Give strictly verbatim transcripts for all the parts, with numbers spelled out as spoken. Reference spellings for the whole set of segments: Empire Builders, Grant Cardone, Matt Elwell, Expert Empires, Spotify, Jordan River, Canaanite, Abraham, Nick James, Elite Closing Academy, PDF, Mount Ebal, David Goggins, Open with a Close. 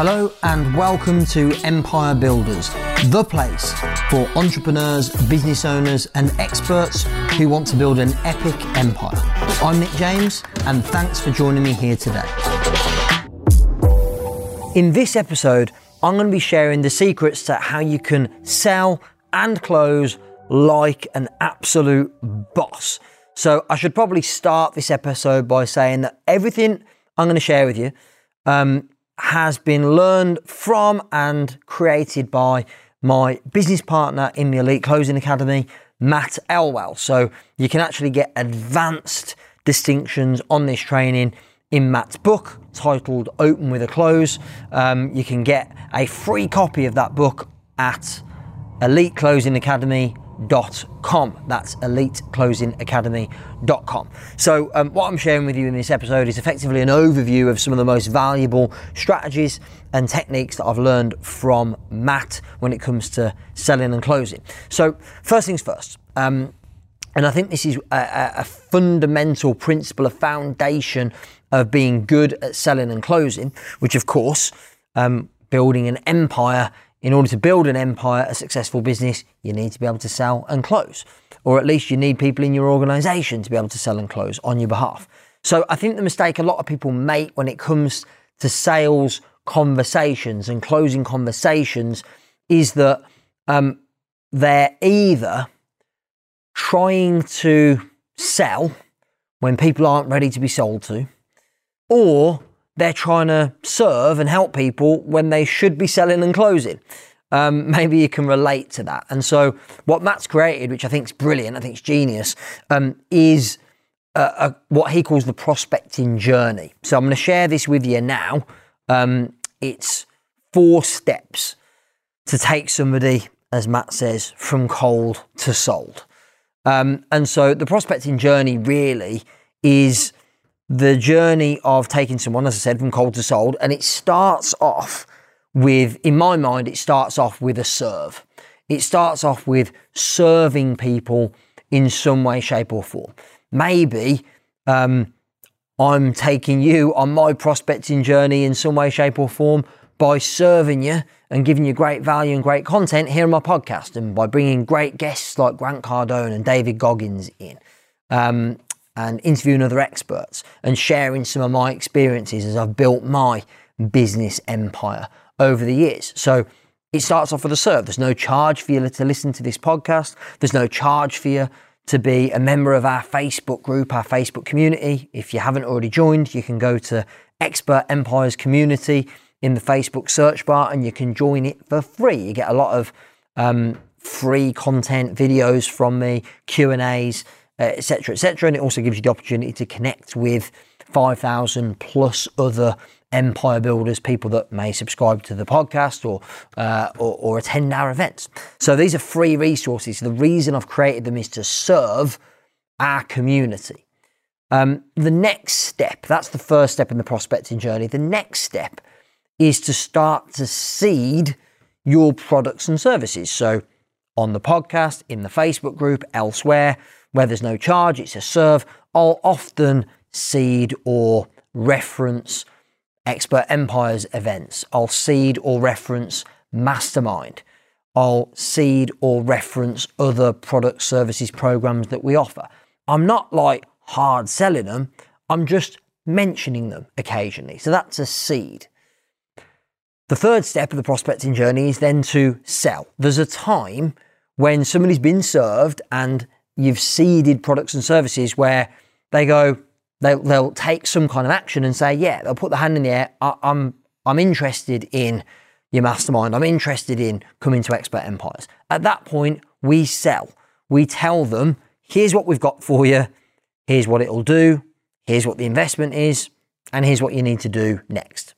Hello and welcome to Empire Builders, the place for entrepreneurs, business owners and experts who want to build an epic empire. I'm Nick James and thanks for joining me here today. In this episode, I'm going to be sharing the secrets to how you can sell and close like an absolute boss. So I should probably start this episode by saying that everything I'm going to share with you um, has been learned from and created by my business partner in the Elite Closing Academy, Matt Elwell. So you can actually get advanced distinctions on this training in Matt's book titled Open with a Close. Um, you can get a free copy of that book at elite closing academy dot com. That's elite closing academy dot com. So um, what I'm sharing with you in this episode is effectively an overview of some of the most valuable strategies and techniques that I've learned from Matt when it comes to selling and closing. So first things first, um, and I think this is a, a fundamental principle, a foundation of being good at selling and closing, which of course, um, building an empire. In order to build an empire, a successful business, you need to be able to sell and close, or at least you need people in your organization to be able to sell and close on your behalf. So I think the mistake a lot of people make when it comes to sales conversations and closing conversations is that um, they're either trying to sell when people aren't ready to be sold to, or they're trying to serve and help people when they should be selling and closing. Um, maybe you can relate to that. And so what Matt's created, which I think is brilliant, I think it's genius, um, is a, a, what he calls the prospecting journey. So I'm going to share this with you now. Um, it's four steps to take somebody, as Matt says, from cold to sold. Um, and so the prospecting journey really is the journey of taking someone, as I said, from cold to sold. And it starts off with, in my mind, it starts off with a serve. It starts off with serving people in some way, shape or form. Maybe um, I'm taking you on my prospecting journey in some way, shape or form by serving you and giving you great value and great content here on my podcast, and by bringing great guests like Grant Cardone and David Goggins in. Um, and interviewing other experts and sharing some of my experiences as I've built my business empire over the years. So it starts off with a serve. There's no charge for you to listen to this podcast. There's no charge for you to be a member of our Facebook group, our Facebook community. If you haven't already joined, you can go to Expert Empires community in the Facebook search bar and you can join it for free. You get a lot of um, free content, videos from me, Q and A's, etc., et cetera. And it also gives you the opportunity to connect with five thousand plus other empire builders, people that may subscribe to the podcast or, uh, or or attend our events. So these are free resources. The reason I've created them is to serve our community. Um, the next step, that's the first step in the prospecting journey. The next step is to start to seed your products and services. So on the podcast, in the Facebook group, elsewhere, where there's no charge, it's a serve, I'll often seed or reference Expert Empires events. I'll seed or reference Mastermind. I'll seed or reference other product services programs that we offer. I'm not like hard selling them. I'm just mentioning them occasionally. So that's a seed. The third step of the prospecting journey is then to sell. There's a time when somebody's been served and you've seeded products and services where they go, they'll, they'll take some kind of action and say, yeah, they'll put the hand in the air. I, I'm, I'm interested in your mastermind. I'm interested in coming to Expert Empires. At that point, we sell. We tell them, here's what we've got for you. Here's what it'll do. Here's what the investment is. And here's what you need to do next.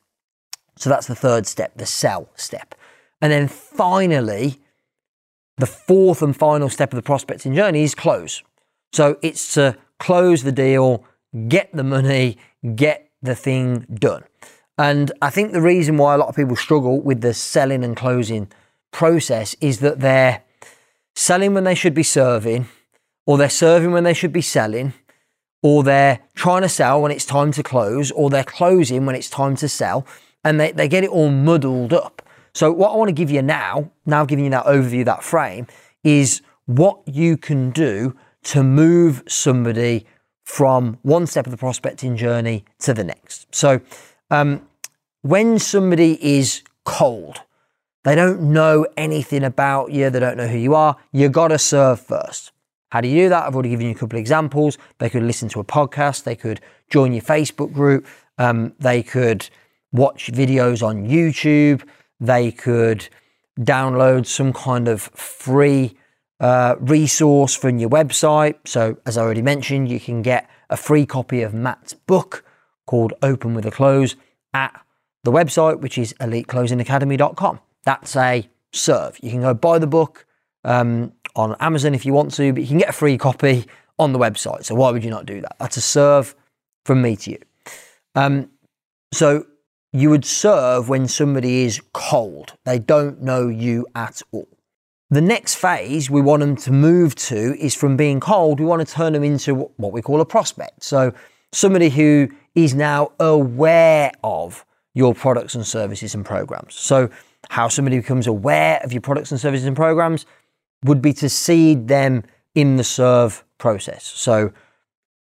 So that's the third step, the sell step. And then finally, the fourth and final step of the prospecting journey is close. So it's to close the deal, get the money, get the thing done. And I think the reason why a lot of people struggle with the selling and closing process is that they're selling when they should be serving, or they're serving when they should be selling, or they're trying to sell when it's time to close, or they're closing when it's time to sell. and they, they get it all muddled up. So what I want to give you now, now giving you that overview, that frame, is what you can do to move somebody from one step of the prospecting journey to the next. So um, when somebody is cold, they don't know anything about you, they don't know who you are, you got to serve first. How do you do that? I've already given you a couple of examples. They could listen to a podcast, they could join your Facebook group, um, they could watch videos on YouTube, they could download some kind of free uh, resource from your website. So as I already mentioned, you can get a free copy of Matt's book called Open with a Close at the website, which is elite closing academy dot com. That's a serve. You can go buy the book um, on Amazon if you want to, but you can get a free copy on the website. So why would you not do that? That's a serve from me to you. Um, so you would serve when somebody is cold. They don't know you at all. The next phase we want them to move to is from being cold, we want to turn them into what we call a prospect. So somebody who is now aware of your products and services and programs. So how somebody becomes aware of your products and services and programs would be to seed them in the serve process. So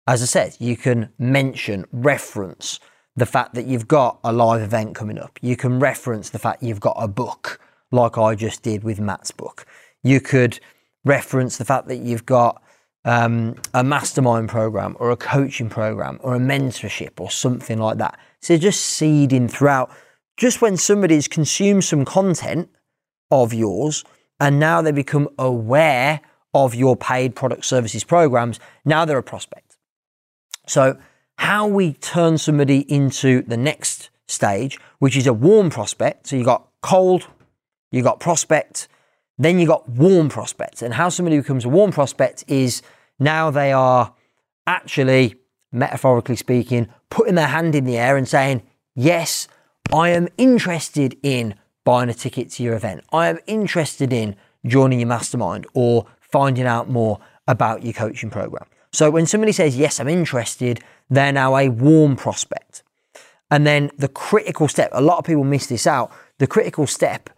as I said, you can mention, reference the fact that you've got a live event coming up. You can reference the fact you've got a book, like I just did with Matt's book. You could reference the fact that you've got um, a mastermind program or a coaching program or a mentorship or something like that. So just seeding throughout. Just when somebody's consumed some content of yours and now they become aware of your paid product services programs, now they're a prospect. So how we turn somebody into the next stage, which is a warm prospect. So you got cold, you got prospect, then you got warm prospect. And how somebody becomes a warm prospect is now they are actually, metaphorically speaking, putting their hand in the air and saying, yes, I am interested in buying a ticket to your event. I am interested in joining your mastermind or finding out more about your coaching program. So when somebody says, yes, I'm interested, they're now a warm prospect. And then the critical step, a lot of people miss this out, the critical step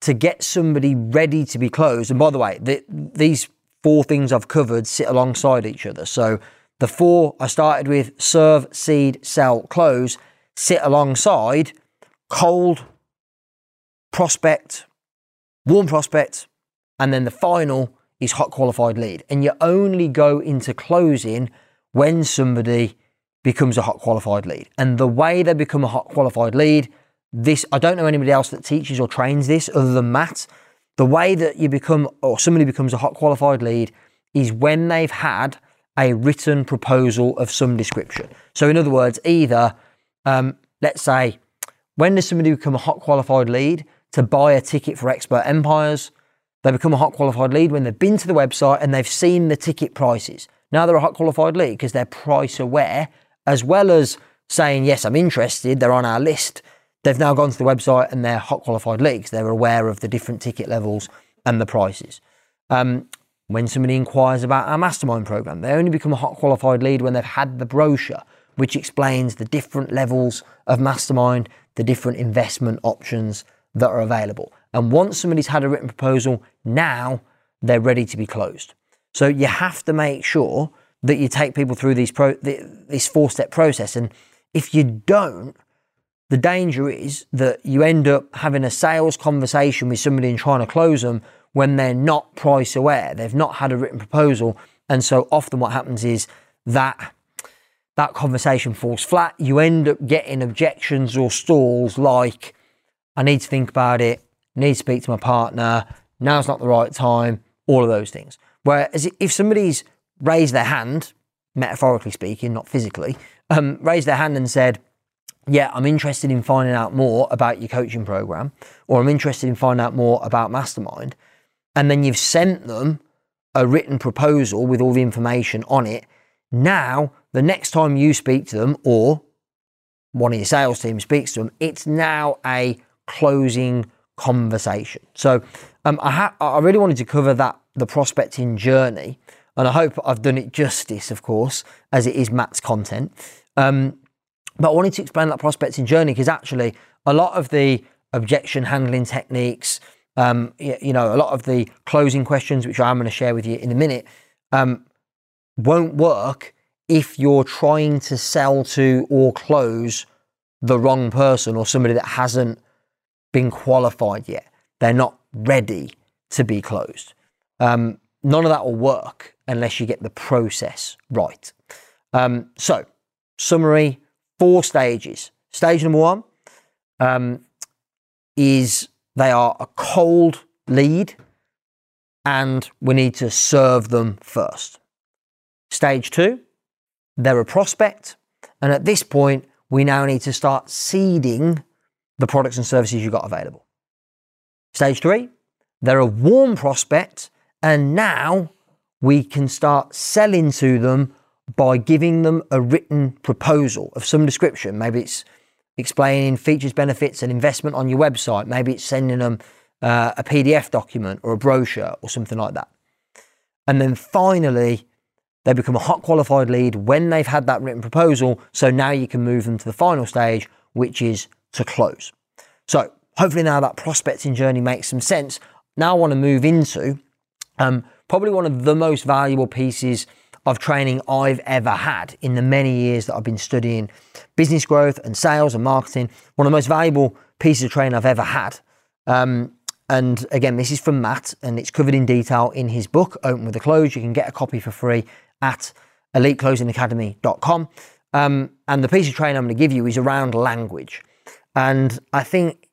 to get somebody ready to be closed. And by the way, the, these four things I've covered sit alongside each other. So the four I started with, serve, seed, sell, close, sit alongside cold, prospect, warm prospect, and then the final is hot qualified lead. And you only go into closing when somebody becomes a hot qualified lead. And the way they become a hot qualified lead, this, I don't know anybody else that teaches or trains this other than Matt. The way that you become, or somebody becomes a hot qualified lead, is when they've had a written proposal of some description. So in other words, either, um, let's say, when does somebody become a hot qualified lead to buy a ticket for Expert Empires? They become a hot qualified lead when they've been to the website and they've seen the ticket prices. Now they're a hot qualified lead because they're price aware, as well as saying, yes, I'm interested, they're on our list. They've now gone to the website and they're hot qualified leads. They're aware of the different ticket levels and the prices. Um, when somebody inquires about our mastermind program, they only become a hot qualified lead when they've had the brochure, which explains the different levels of mastermind, the different investment options that are available. And once somebody's had a written proposal, now they're ready to be closed. So you have to make sure that you take people through these pro- this four-step process. And if you don't, the danger is that you end up having a sales conversation with somebody and trying to close them when they're not price aware. They've not had a written proposal. And so often what happens is that that conversation falls flat. You end up getting objections or stalls like, I need to think about it, need to speak to my partner, now's not the right time, all of those things. Whereas if somebody's raised their hand, metaphorically speaking, not physically, um, raised their hand and said, yeah, I'm interested in finding out more about your coaching program, or I'm interested in finding out more about Mastermind, and then you've sent them a written proposal with all the information on it, now the next time you speak to them or one of your sales team speaks to them, it's now a closing conversation. So um, I, ha- I really wanted to cover that, the prospecting journey, and I hope I've done it justice, of course, as it is Matt's content. Um, but I wanted to explain that prospecting journey because actually a lot of the objection handling techniques, um, you, you know, a lot of the closing questions, which I'm going to share with you in a minute, um, won't work if you're trying to sell to or close the wrong person or somebody that hasn't been qualified yet. They're not ready to be closed. Um, none of that will work unless you get the process right. Um, so, summary, four stages. Stage number one um, is they are a cold lead and we need to serve them first. Stage two, they're a prospect. And at this point, we now need to start seeding the products and services you've got available. Stage three, they're a warm prospect. And now we can start selling to them by giving them a written proposal of some description. Maybe it's explaining features, benefits, and investment on your website. Maybe it's sending them uh, a P D F document or a brochure or something like that. And then finally, they become a hot qualified lead when they've had that written proposal. So now you can move them to the final stage, which is to close. So hopefully now that prospecting journey makes some sense. Now I want to move into um, probably one of the most valuable pieces of training I've ever had in the many years that I've been studying business growth and sales and marketing. One of the most valuable pieces of training I've ever had. Um, and again, this is from Matt and it's covered in detail in his book, Open with a Close. You can get a copy for free at elite closing academy dot com. Um, and the piece of training I'm going to give you is around language. And I think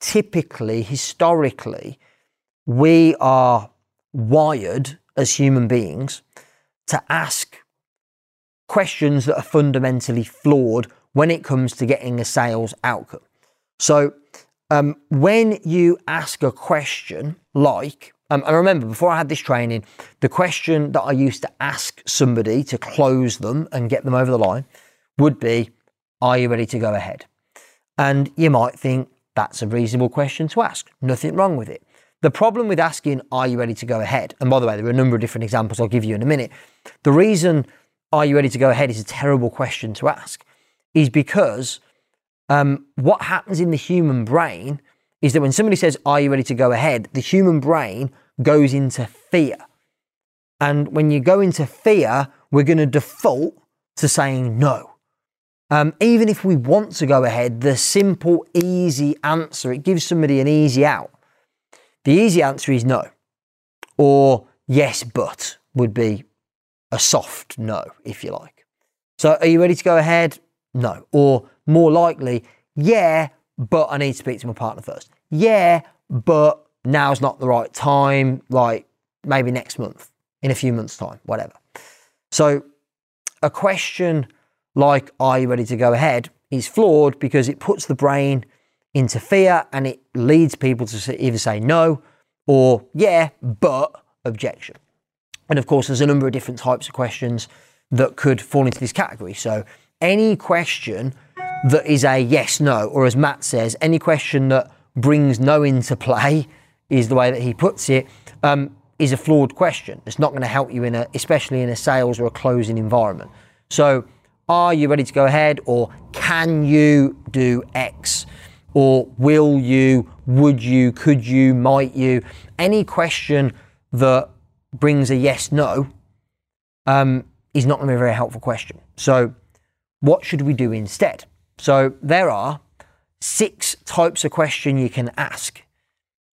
typically, historically, we are wired as human beings to ask questions that are fundamentally flawed when it comes to getting a sales outcome. So um, when you ask a question like, um, and remember before I had this training, the question that I used to ask somebody to close them and get them over the line would be, are you ready to go ahead? And you might think that's a reasonable question to ask. Nothing wrong with it. The problem with asking, are you ready to go ahead? And by the way, there are a number of different examples I'll give you in a minute. The reason, are you ready to go ahead, is a terrible question to ask is because um, what happens in the human brain is that when somebody says, are you ready to go ahead? The human brain goes into fear. And when you go into fear, we're going to default to saying no. Um, even if we want to go ahead, the simple, easy answer, it gives somebody an easy out. The easy answer is no, or yes, but would be a soft no, if you like. So are you ready to go ahead? No. Or more likely, yeah, but I need to speak to my partner first. Yeah, but now's not the right time, like maybe next month, in a few months' time, whatever. So a question like, are you ready to go ahead, is flawed because it puts the brain into fear and it leads people to either say no or yeah, but objection. And of course, there's a number of different types of questions that could fall into this category. So any question that is a yes, no, or as Matt says, any question that brings no into play, is the way that he puts it, um, is a flawed question. It's not going to help you in a, especially in a sales or a closing environment. So are you ready to go ahead, or can you do X? Or will you, would you, could you, might you? Any question that brings a yes, no, um, is not going to be a very helpful question. So what should we do instead? So there are six types of question you can ask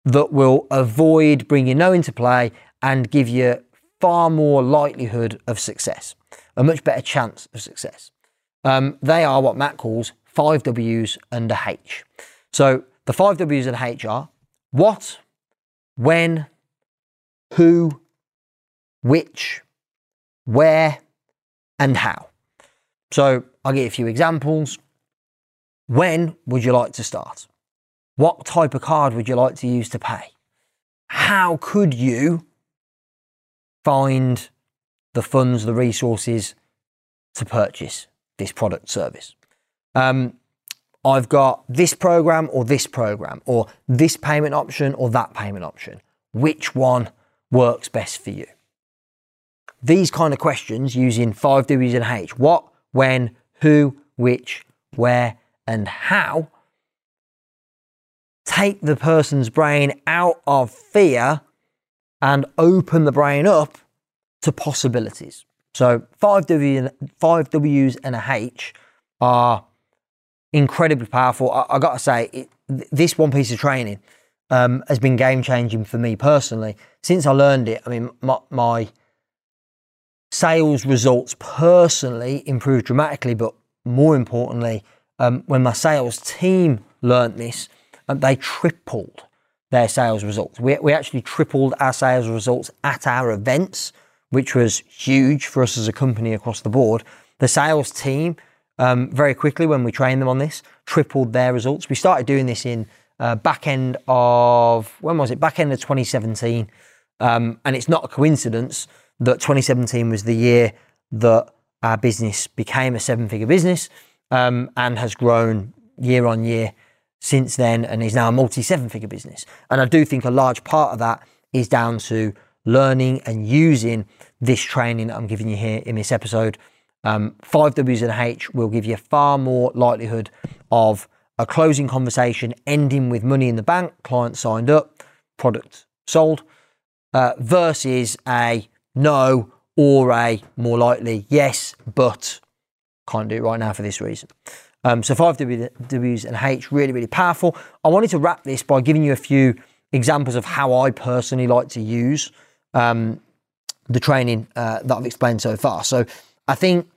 that will avoid bringing no into play and give you far more likelihood of success, a much better chance of success. Um, they are what Matt calls five W's and a H. So the five W's and H are what, when, who, which, where, and how. So I'll give you a few examples. When would you like to start? What type of card would you like to use to pay? How could you find the funds, the resources to purchase this product service? Um, I've got this program or this program, or this payment option or that payment option. Which one works best for you? These kind of questions using five W's and H, what, when, who, which, where, and how, take the person's brain out of fear and open the brain up to possibilities. So five, w, five W's and a H are incredibly powerful. I, I got to say, it, this one piece of training um, has been game-changing for me personally. Since I learned it, I mean, my, my sales results personally improved dramatically, but more importantly, um, when my sales team learned this, um, they tripled their sales results. We, we actually tripled our sales results at our events, which was huge for us as a company across the board. The sales team, um, very quickly when we trained them on this, tripled their results. We started doing this in uh, back end of, when was it? Back end of twenty seventeen. Um, and it's not a coincidence that twenty seventeen was the year that our business became a seven-figure business um, and has grown year on year since then and is now a multi-seven-figure business. And I do think a large part of that is down to learning and using this training that I'm giving you here in this episode. Um, five W's and a H will give you far more likelihood of a closing conversation ending with money in the bank, client signed up, product sold, uh, versus a no or a more likely yes, but can't do it right now for this reason. Um, so five W's and H, really, really powerful. I wanted to wrap this by giving you a few examples of how I personally like to use Um, the training uh, that I've explained so far. So I think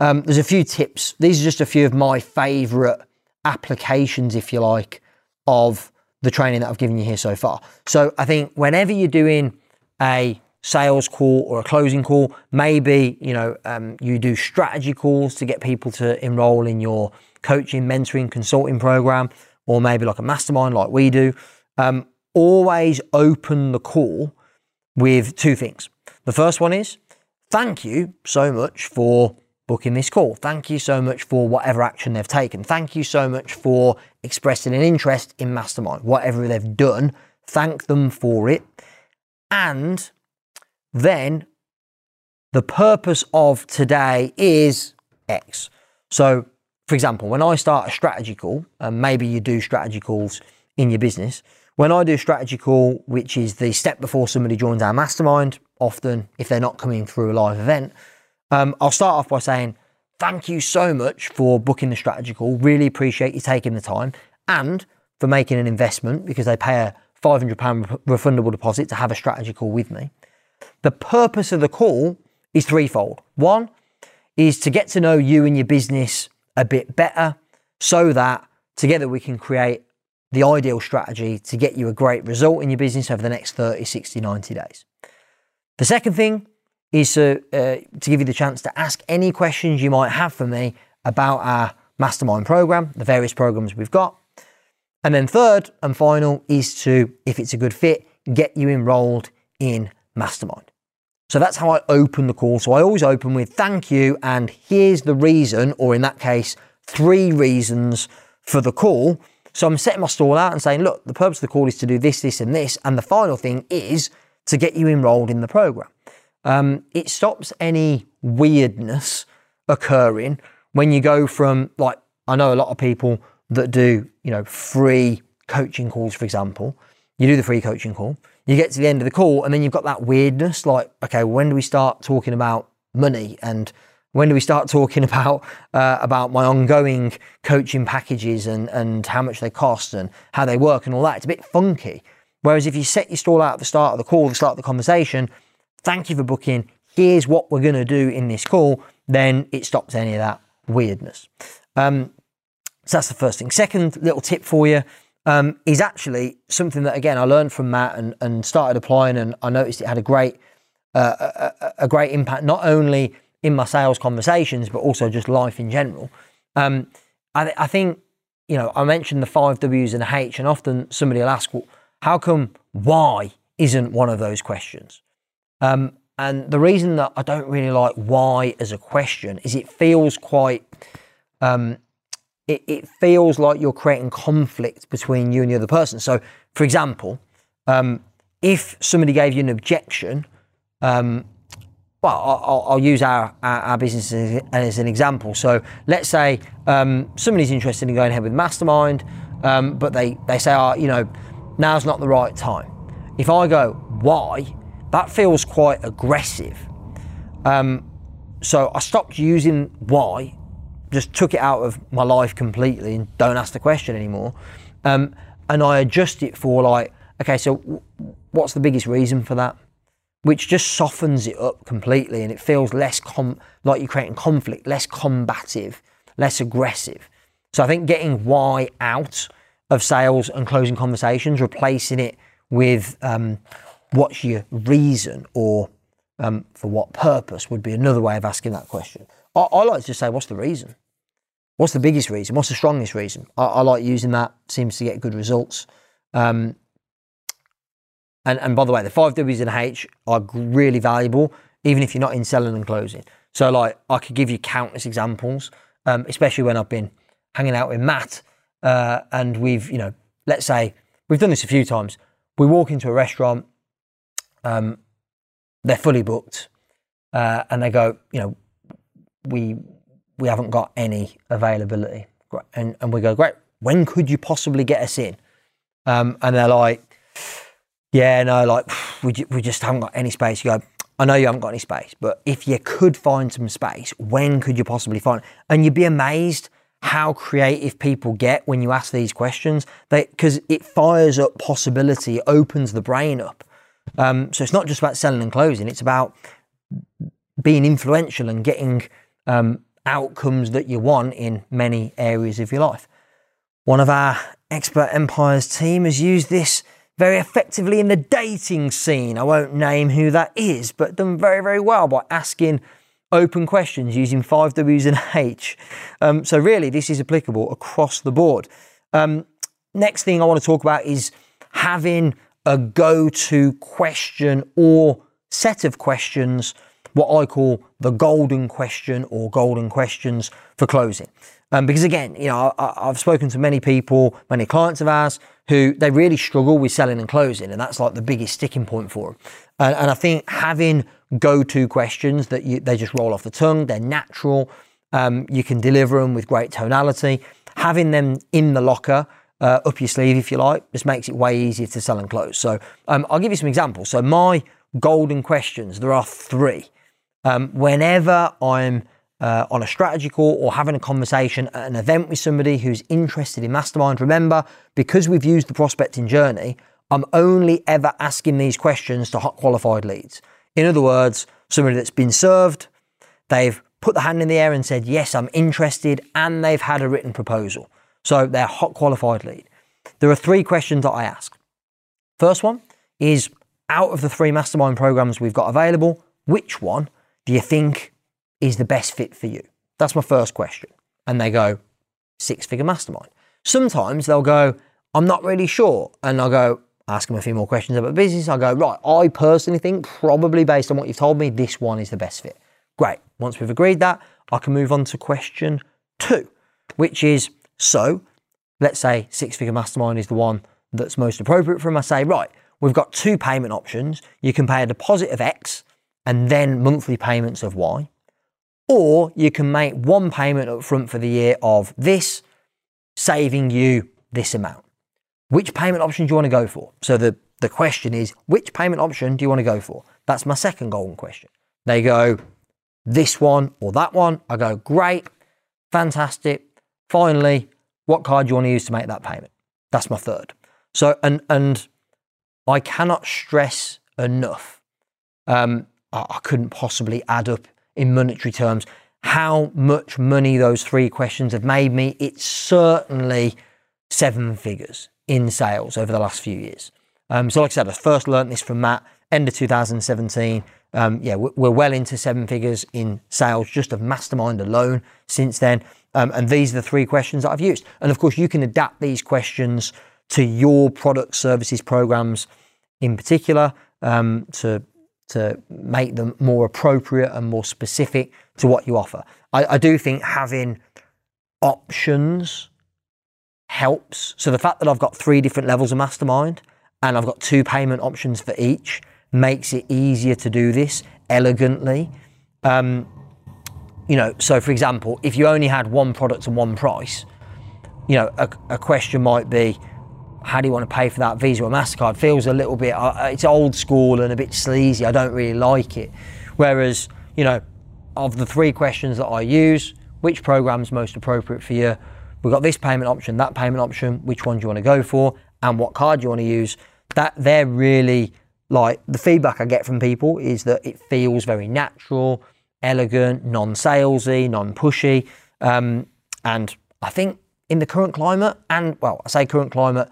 um, there's a few tips. These are just a few of my favorite applications, if you like, of the training that I've given you here so far. So I think whenever you're doing a sales call or a closing call, maybe, you know, um, you do strategy calls to get people to enroll in your coaching, mentoring, consulting program, or maybe like a mastermind like we do, um, always open the call with two things. The first one is, thank you so much for booking this call. Thank you so much for whatever action they've taken. Thank you so much for expressing an interest in Mastermind. Whatever they've done, thank them for it. And then the purpose of today is X. So, for example, when I start a strategy call, and maybe you do strategy calls in your business, when I do a strategy call, which is the step before somebody joins our mastermind, often if they're not coming through a live event, um, I'll start off by saying, thank you so much for booking the strategy call. Really appreciate you taking the time and for making an investment, because they pay a five hundred pounds refundable deposit to have a strategy call with me. The purpose of the call is threefold. One is to get to know you and your business a bit better so that together we can create the ideal strategy to get you a great result in your business over the next thirty, sixty, ninety days. The second thing is to, uh, to give you the chance to ask any questions you might have for me about our mastermind program, the various programs we've got. And then third and final is to, if it's a good fit, get you enrolled in mastermind. So that's how I open the call. So I always open with thank you and here's the reason, or in that case, three reasons for the call. So I'm setting my stall out and saying, look, the purpose of the call is to do this, this, and this. And the final thing is to get you enrolled in the program. Um, it stops any weirdness occurring when you go from, like, I know a lot of people that do, you know, free coaching calls, for example. You do the free coaching call, you get to the end of the call, and then you've got that weirdness, like, okay, when do we start talking about money? And when do we start talking about uh, about my ongoing coaching packages and, and how much they cost and how they work and all that? It's a bit funky. Whereas if you set your stall out at the start of the call, the start of the conversation, thank you for booking, here's what we're going to do in this call, then it stops any of that weirdness. Um, so that's the first thing. Second little tip for you um, is actually something that, again, I learned from Matt and, and started applying, and I noticed it had a great, uh, a, a great impact, not only in my sales conversations, but also just life in general. Um, I, th I think, you know, I mentioned the five W's and H, and often somebody will ask, well, how come why isn't one of those questions? Um, and the reason that I don't really like why as a question is it feels quite, um, it, it feels like you're creating conflict between you and the other person. So for example, um, if somebody gave you an objection, um, well, I'll, I'll use our, our, our business as, as an example. So let's say um, somebody's interested in going ahead with Mastermind um, but they, they say, oh, you know, now's not the right time. If I go, why? That feels quite aggressive. Um, so I stopped using why, just took it out of my life completely and don't ask the question anymore. Um, and I adjust it for like, okay, so w what's the biggest reason for that? Which just softens it up completely, and it feels less com like you're creating conflict, less combative, less aggressive. So I think getting why out of sales and closing conversations, replacing it with um, what's your reason or um, for what purpose would be another way of asking that question. I, I like to just say, what's the reason? What's the biggest reason? What's the strongest reason? I, I like using that, seems to get good results. Um, And, and by the way, the five W's and H are really valuable, even if you're not in selling and closing. So like, I could give you countless examples, um, especially when I've been hanging out with Matt uh, and we've, you know, let's say, we've done this a few times. We walk into a restaurant, um, they're fully booked uh, and they go, you know, we, we haven't got any availability. And, and we go, great, when could you possibly get us in? Um, and they're like, yeah, no, like, we, we just haven't got any space. You go, I know you haven't got any space, but if you could find some space, when could you possibly find it? And you'd be amazed how creative people get when you ask these questions, because it fires up possibility, it opens the brain up. Um, so it's not just about selling and closing, it's about being influential and getting um, outcomes that you want in many areas of your life. One of our Expert Empires team has used this very effectively in the dating scene. I won't name who that is, but done very, very well by asking open questions using five W's and H. Um, so really, this is applicable across the board. Um, next thing I want to talk about is having a go-to question or set of questions, what I call the golden question or golden questions for closing. Um, because again, you know, I, I've spoken to many people, many clients of ours, who they really struggle with selling and closing, and that's like the biggest sticking point for them. And, and I think having go-to questions that you, they just roll off the tongue, they're natural, um, you can deliver them with great tonality, having them in the locker, uh, up your sleeve if you like, just makes it way easier to sell and close. So um, I'll give you some examples. So my golden questions, there are three. Um, whenever I'm Uh, on a strategy call or having a conversation at an event with somebody who's interested in mastermind. Remember, because we've used the prospecting journey, I'm only ever asking these questions to hot qualified leads. In other words, somebody that's been served, they've put the hand in the air and said, yes, I'm interested, and they've had a written proposal. So they're hot qualified lead. There are three questions that I ask. First one is, out of the three mastermind programs we've got available, which one do you think is the best fit for you? That's my first question. And they go, six-figure mastermind. Sometimes they'll go, I'm not really sure. And I'll go, ask them a few more questions about business. I'll go, right, I personally think probably based on what you've told me, this one is the best fit. Great. Once we've agreed that, I can move on to question two, which is, so let's say six-figure mastermind is the one that's most appropriate for them. I say, right, we've got two payment options. You can pay a deposit of X and then monthly payments of Y. Or you can make one payment up front for the year of this, saving you this amount. Which payment option do you want to go for? So the, the question is, which payment option do you want to go for? That's my second golden question. They go, this one or that one. I go, great, fantastic. Finally, what card do you want to use to make that payment? That's my third. So, and, and I cannot stress enough. Um, I, I couldn't possibly add up in monetary terms how much money those three questions have made me. It's certainly seven figures in sales over the last few years. Um, so like I said, I first learned this from Matt, end of two thousand seventeen. Um, yeah, we're well into seven figures in sales just of mastermind alone since then. Um, and these are the three questions that I've used. And of course, you can adapt these questions to your product, services, programs in particular, um, to to make them more appropriate and more specific to what you offer. I, I do think having options helps. So the fact that I've got three different levels of mastermind and I've got two payment options for each makes it easier to do this elegantly. Um, you know, so for example, if you only had one product and one price, you know, a, a question might be, how do you want to pay for that, Visa or MasterCard? Feels a little bit, uh, it's old school and a bit sleazy. I don't really like it. Whereas, you know, of the three questions that I use, which program's most appropriate for you? We've got this payment option, that payment option, which one do you want to go for? And what card do you want to use? That they're really, like, the feedback I get from people is that it feels very natural, elegant, non-salesy, non-pushy. Um, and I think in the current climate, and well, I say current climate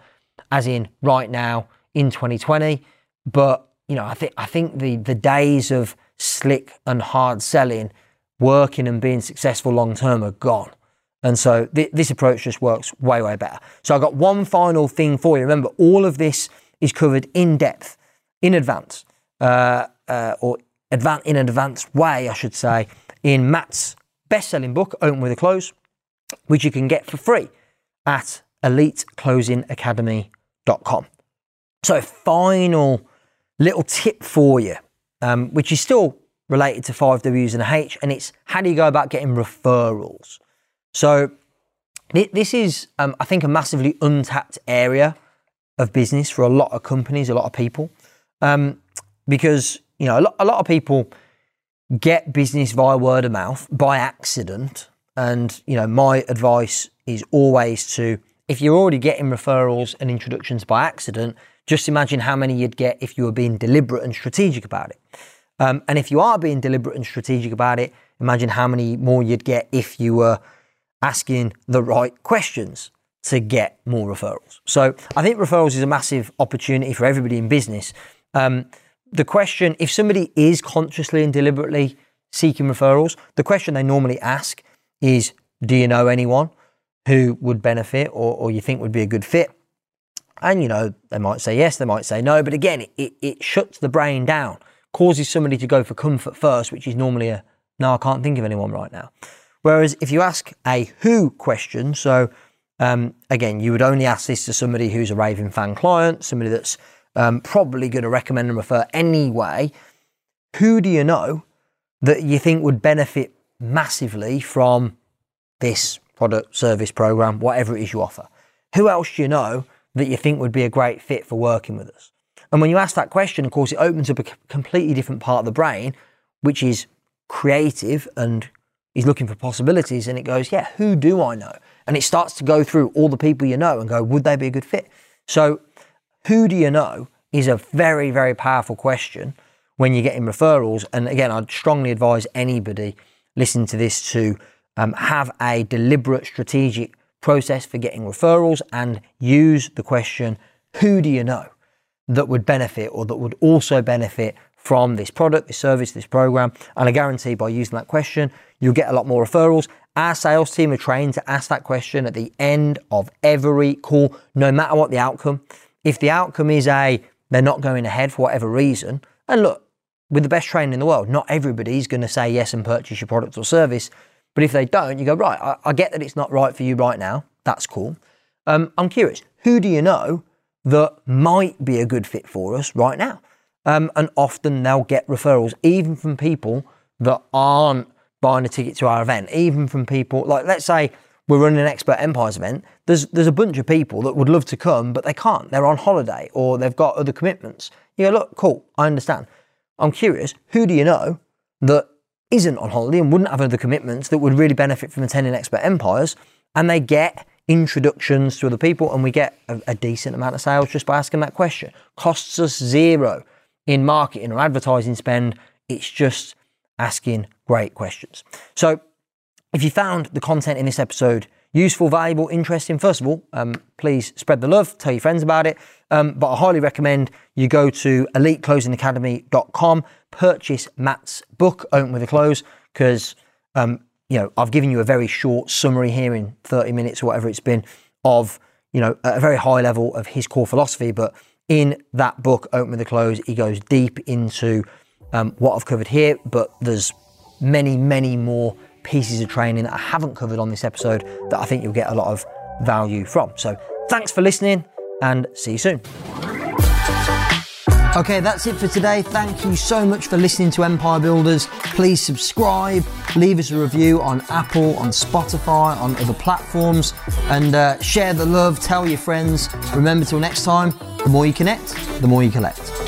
as in right now in twenty twenty, but you know, I think I think the the days of slick and hard selling, working and being successful long term are gone. And so th this approach just works way, way better. So I've got one final thing for you. Remember, all of this is covered in depth, in advance, uh, uh, or advan in an advanced way, I should say, in Matt's best-selling book, Open with a Close, which you can get for free at elite closing academy dot com. So final little tip for you, um, which is still related to five W's and a H, and it's how do you go about getting referrals? So th this is, um, I think, a massively untapped area of business for a lot of companies, a lot of people, um, because, you know, a lot, a lot of people get business via word of mouth by accident. And, you know, my advice is always to, if you're already getting referrals and introductions by accident, just imagine how many you'd get if you were being deliberate and strategic about it. Um, and if you are being deliberate and strategic about it, imagine how many more you'd get if you were asking the right questions to get more referrals. So I think referrals is a massive opportunity for everybody in business. Um, the question, if somebody is consciously and deliberately seeking referrals, the question they normally ask is, do you know anyone who would benefit or, or you think would be a good fit? And, you know, they might say yes, they might say no. But again, it, it shuts the brain down, causes somebody to go for comfort first, which is normally a, no, I can't think of anyone right now. Whereas if you ask a who question, so um, again, you would only ask this to somebody who's a raving fan client, somebody that's um, probably going to recommend and refer anyway. Who do you know that you think would benefit massively from this product, service, program, whatever it is you offer? Who else do you know that you think would be a great fit for working with us? And when you ask that question, of course, it opens up a completely different part of the brain, which is creative and is looking for possibilities. And it goes, yeah, who do I know? And it starts to go through all the people you know and go, would they be a good fit? So who do you know is a very, very powerful question when you're getting referrals. And again, I'd strongly advise anybody listening to this to um, have a deliberate strategic process for getting referrals and use the question, who do you know that would benefit or that would also benefit from this product, this service, this program? And I guarantee by using that question, you'll get a lot more referrals. Our sales team are trained to ask that question at the end of every call, no matter what the outcome. If the outcome is a, they're not going ahead for whatever reason, and look, with the best training in the world, not everybody's going to say yes and purchase your product or service. But if they don't, you go, right, I, I get that it's not right for you right now. That's cool. Um, I'm curious, who do you know that might be a good fit for us right now? Um, and often they'll get referrals, even from people that aren't buying a ticket to our event, even from people, like let's say we're running an Expert Empires event. There's, there's a bunch of people that would love to come, but they can't. They're on holiday or they've got other commitments. You go, look, cool, I understand. I'm curious, who do you know that isn't on holiday and wouldn't have other commitments that would really benefit from attending Expert Empires? And they get introductions to other people, and we get a, a decent amount of sales just by asking that question. Costs us zero in marketing or advertising spend. It's just asking great questions. So if you found the content in this episode useful, valuable, interesting, first of all, um, please spread the love, tell your friends about it. Um, but I highly recommend you go to elite closing academy dot com, purchase Matt's book, Open with a Close, because um, you know, I've given you a very short summary here in thirty minutes or whatever it's been of, you know, a very high level of his core philosophy. But in that book, Open with a Close, he goes deep into um, what I've covered here, but there's many, many more pieces of training that I haven't covered on this episode that I think you'll get a lot of value from. So thanks for listening and see you soon. Okay, that's it for today. Thank you so much for listening to Empire Builders. Please subscribe, leave us a review on Apple, on Spotify, on other platforms, and uh, share the love, tell your friends. Remember, till next time, the more you connect, the more you collect.